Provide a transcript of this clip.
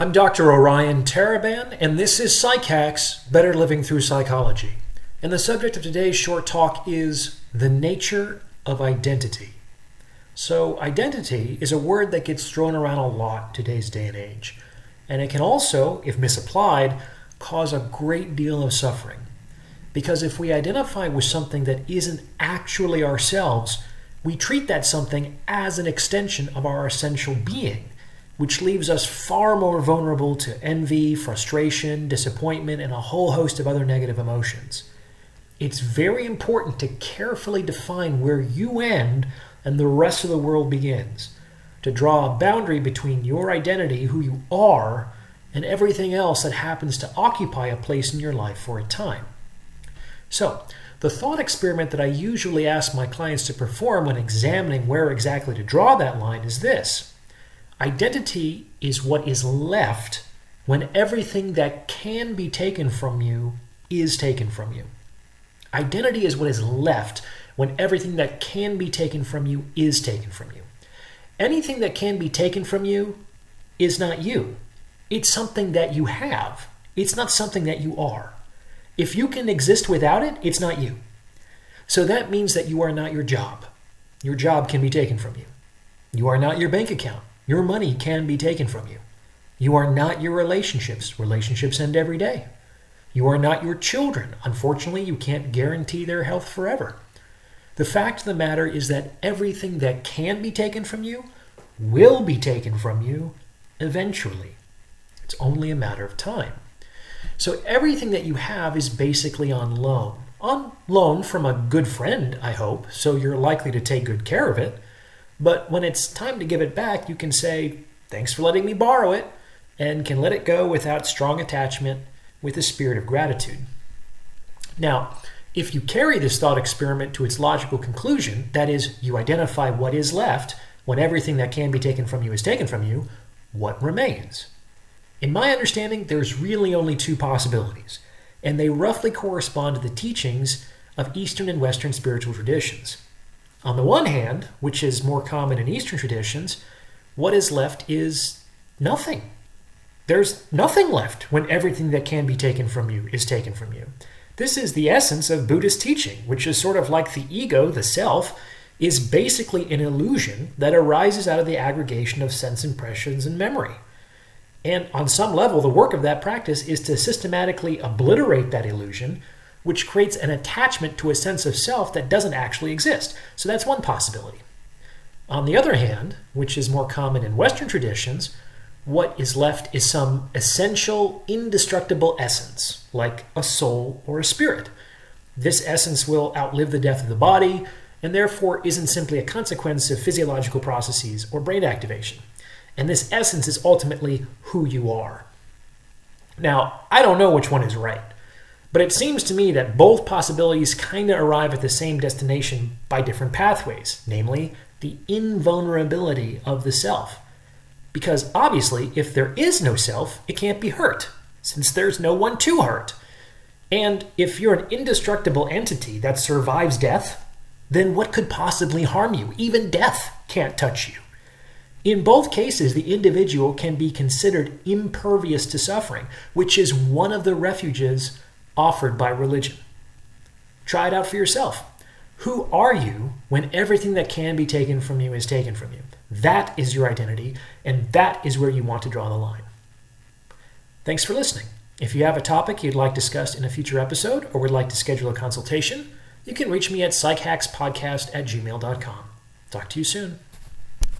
I'm Dr. Orion Taraban, and this is Psych Hacks, Better Living Through Psychology. And the subject of today's short talk is the nature of identity. So identity is a word that gets thrown around a lot in today's day and age. And it can also, if misapplied, cause a great deal of suffering. Because if we identify with something that isn't actually ourselves, we treat that something as an extension of our essential being, which leaves us far more vulnerable to envy, frustration, disappointment, and a whole host of other negative emotions. It's very important to carefully define where you end and the rest of the world begins, to draw a boundary between your identity, who you are, and everything else that happens to occupy a place in your life for a time. So, the thought experiment that I usually ask my clients to perform when examining where exactly to draw that line is this. Identity is what is left when everything that can be taken from you is taken from you. Identity is what is left when everything that can be taken from you is taken from you. Anything that can be taken from you is not you. It's something that you have. It's not something that you are. If you can exist without it, it's not you. So that means that you are not your job. Your job can be taken from you. You are not your bank account. Your money can be taken from you. You are not your relationships. Relationships end every day. You are not your children. Unfortunately, you can't guarantee their health forever. The fact of the matter is that everything that can be taken from you will be taken from you eventually. It's only a matter of time. So everything that you have is basically on loan. On loan from a good friend, I hope, so you're likely to take good care of it. But when it's time to give it back, you can say, thanks for letting me borrow it, and can let it go without strong attachment with a spirit of gratitude. Now, if you carry this thought experiment to its logical conclusion, that is, you identify what is left when everything that can be taken from you is taken from you, what remains? In my understanding, there's really only two possibilities, and they roughly correspond to the teachings of Eastern and Western spiritual traditions. On the one hand, which is more common in Eastern traditions, what is left is nothing. There's nothing left when everything that can be taken from you is taken from you. This is the essence of Buddhist teaching, which is sort of like the ego, the self, is basically an illusion that arises out of the aggregation of sense impressions and memory. And on some level, the work of that practice is to systematically obliterate that illusion, which creates an attachment to a sense of self that doesn't actually exist. So that's one possibility. On the other hand, which is more common in Western traditions, what is left is some essential, indestructible essence, like a soul or a spirit. This essence will outlive the death of the body, and therefore isn't simply a consequence of physiological processes or brain activation. And this essence is ultimately who you are. Now, I don't know which one is right. But it seems to me that both possibilities kind of arrive at the same destination by different pathways, namely the invulnerability of the self. Because obviously, if there is no self, it can't be hurt, since there's no one to hurt. And if you're an indestructible entity that survives death, then what could possibly harm you? Even death can't touch you. In both cases, the individual can be considered impervious to suffering, which is one of the refuges offered by religion. Try it out for yourself. Who are you when everything that can be taken from you is taken from you? That is your identity, and that is where you want to draw the line. Thanks for listening. If you have a topic you'd like discussed in a future episode or would like to schedule a consultation, you can reach me at psychhackspodcast@gmail.com. Talk to you soon.